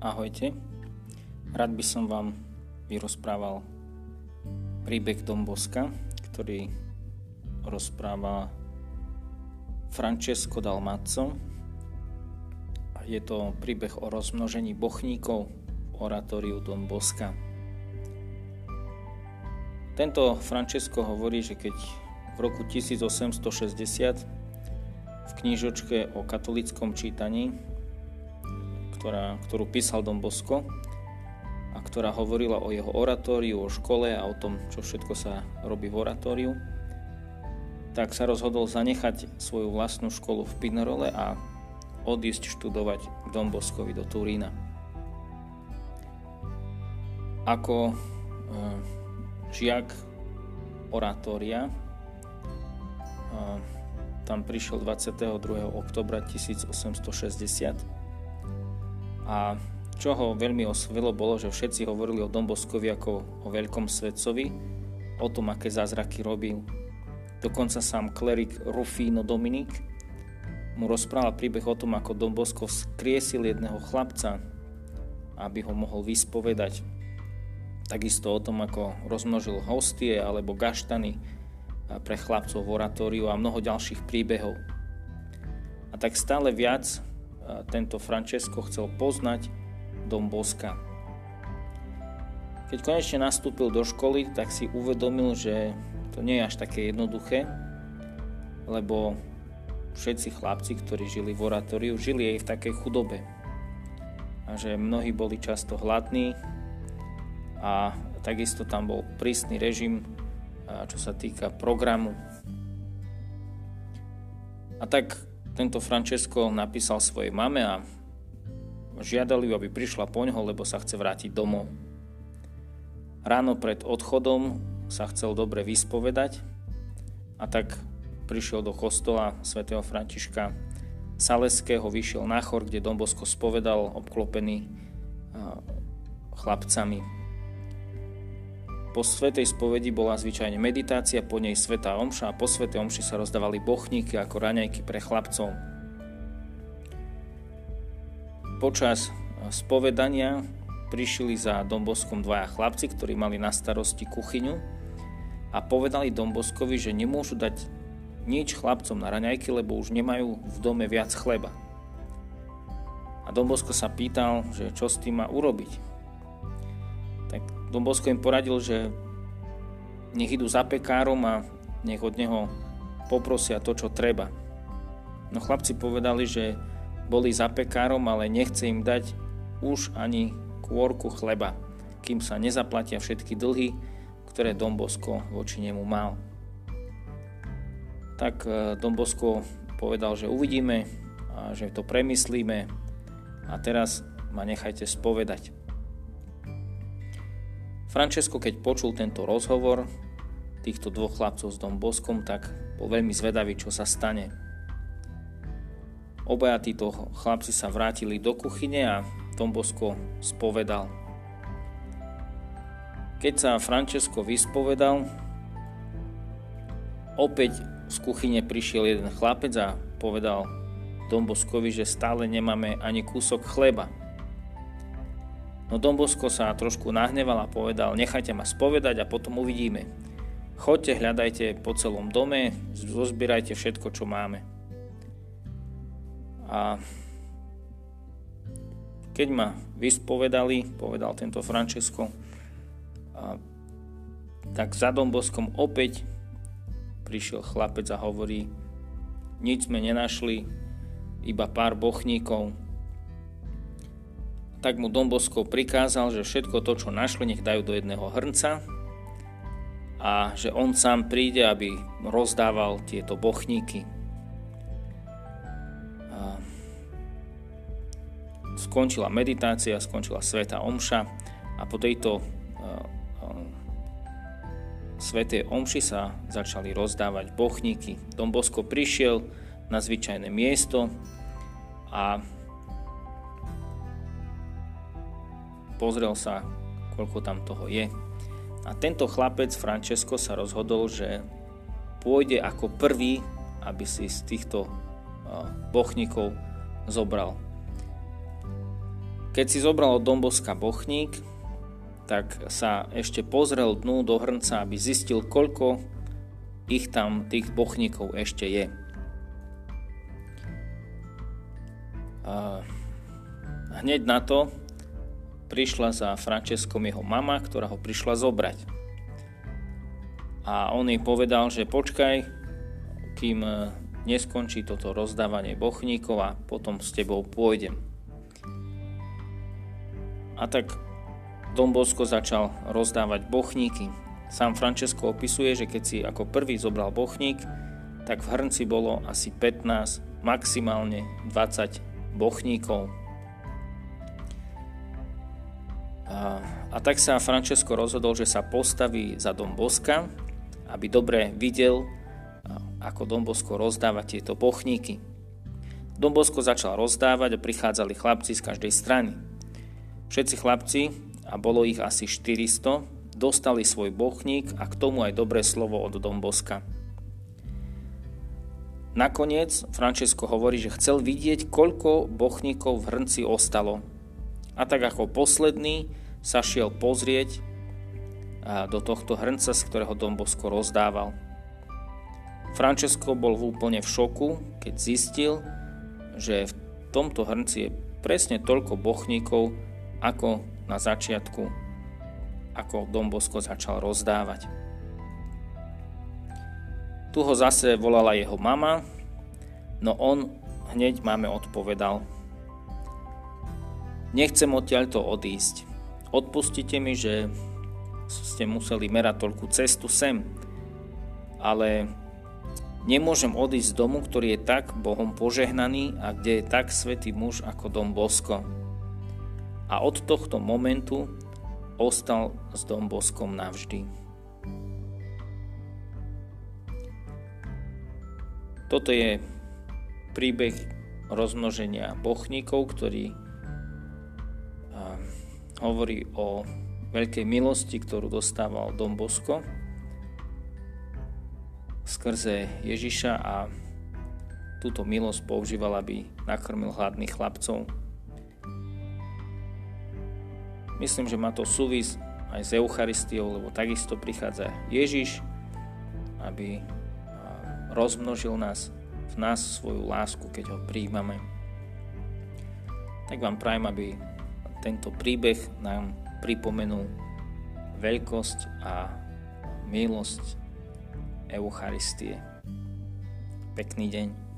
Ahojte, rád by som vám vyrozprával príbeh Don Boska, ktorý rozpráva Francesco Dalmaco. Je to príbeh o rozmnožení bochníkov v oratóriu Don Boska. Tento Francesco hovorí, že keď v roku 1860 v knižočke o katolíckom čítaní, ktorú písal Don Bosco a ktorá hovorila o jeho oratóriu, o škole a o tom, čo všetko sa robí v oratóriu, tak sa rozhodol zanechať svoju vlastnú školu v Pinerole a odísť študovať k Don Boscovi do Turína. Ako žiak oratória tam prišiel 22. oktobra 1860. A čo ho veľmi osvelo bolo, že všetci hovorili o Don Boskovi ako o veľkom svetcovi, o tom, aké zázraky robil. Dokonca sám klerik Rufino Dominik mu rozprával príbeh o tom, ako Don Bosko vzkriesil jedného chlapca, aby ho mohol vyspovedať. Takisto o tom, ako rozmnožil hostie alebo gaštany pre chlapcov v oratóriu a mnoho ďalších príbehov. A tak stále viac tento Francesco chcel poznať Don Bosca. Keď konečne nastúpil do školy, tak si uvedomil, že to nie je až také jednoduché, lebo všetci chlapci, ktorí žili v oratóriu, žili aj v takej chudobe. A že mnohí boli často hladní a takisto tam bol prísny režim, čo sa týka programu. A tak tento Francesco napísal svojej mame a žiadal ju, aby prišla po ňoho, lebo sa chce vrátiť domov. Ráno pred odchodom sa chcel dobre vyspovedať a tak prišiel do kostola svätého Františka Saleského, vyšiel na chor, kde Don Bosco spovedal obklopený chlapcami. Po svätej spovedi bola zvyčajne meditácia, po nej svätá omša a po svätej omši sa rozdávali bochníky ako raňajky pre chlapcov. Počas spovedania prišli za Don Boskom dvaja chlapci, ktorí mali na starosti kuchyňu a povedali Don Boskovi, že nemôžu dať nič chlapcom na raňajky, lebo už nemajú v dome viac chleba. A Don Bosko sa pýtal, že čo s tým má urobiť. Don Bosco im poradil, že nech idú za pekárom a nech od neho poprosia to, čo treba. No chlapci povedali, že boli za pekárom, ale nechce im dať už ani kôrku chleba, kým sa nezaplatia všetky dlhy, ktoré Don Bosco voči nemu mal. Tak Don Bosco povedal, že uvidíme a že to premyslíme a teraz ma nechajte spovedať. Francesco, keď počul tento rozhovor týchto dvoch chlapcov s Don Boskom, tak bol veľmi zvedavý, čo sa stane. Obaja títo chlapci sa vrátili do kuchyne a Don Bosco spovedal. Keď sa Francesco vyspovedal, opäť z kuchyne prišiel jeden chlapec a povedal Don Boskovi, že stále nemáme ani kúsok chleba. No Don Bosco sa trošku nahneval a povedal, nechajte ma spovedať a potom uvidíme. Choďte, hľadajte po celom dome, zozbierajte všetko, čo máme. A keď ma vyspovedali, povedal tento Francesco, tak za Don Boscom opäť prišiel chlapec a hovorí, nič sme nenašli, iba pár bochníkov. Tak mu Don Bosco prikázal, že všetko to, čo našli, nech dajú do jedného hrnca a že on sám príde, aby rozdával tieto bochníky. A skončila meditácia, skončila svätá omša a po tejto svätej omši sa začali rozdávať bochníky. Don Bosco prišiel na zvyčajné miesto a pozrel sa, koľko tam toho je. A tento chlapec Francesco sa rozhodol, že pôjde ako prvý aby si z týchto bochníkov zobral. Keď si zobral od Don Boska bochník, tak sa ešte pozrel dnu do hrnca, aby zistil, koľko ich tam tých bochníkov ešte je. Hneď na to prišla za Franceskom jeho mama, ktorá ho prišla zobrať. A on jej povedal, že počkaj, kým neskončí toto rozdávanie bochníkov a potom s tebou pôjdem. A tak Don Bosco začal rozdávať bochníky. Sám Francesco opisuje, že keď si ako prvý zobral bochník, tak v hrnci bolo asi 15, maximálne 20 bochníkov. A tak sa Francesco rozhodol, že sa postaví za Don Bosca, aby dobre videl, ako Don Bosco rozdáva tieto bochníky. Don Bosco začal rozdávať a prichádzali chlapci z každej strany. Všetci chlapci, a bolo ich asi 400, dostali svoj bochník a k tomu aj dobré slovo od Don Bosca. Nakoniec Francesco hovorí, že chcel vidieť, koľko bochníkov v hrnci ostalo. A tak ako posledný sa šiel pozrieť do tohto hrnca, z ktorého Don Bosco rozdával. Francesco bol úplne v šoku, keď zistil, že v tomto hrnci je presne toľko bochníkov, ako na začiatku, ako Don Bosco začal rozdávať. Tu ho zase volala jeho mama, no on hneď mame odpovedal: nechcem odtiaľto odísť. Odpustite mi, že ste museli merať toľkú cestu sem, ale nemôžem odísť z domu, ktorý je tak Bohom požehnaný a kde je tak svätý muž ako Don Bosco. A od tohto momentu ostal s Don Boscom navždy. Toto je príbeh rozmnoženia bochníkov, ktorý hovorí o veľkej milosti, ktorú dostával Don Bosco skrze Ježiša, a túto milosť používal, aby nakrmil hladných chlapcov. Myslím, že má to súvis aj s Eucharistiou, lebo takisto prichádza Ježiš, aby rozmnožil v nás svoju lásku, keď ho prijímame. Tak vám prajem, aby tento príbeh nám pripomenul veľkosť a milosť Eucharistie. Pekný deň.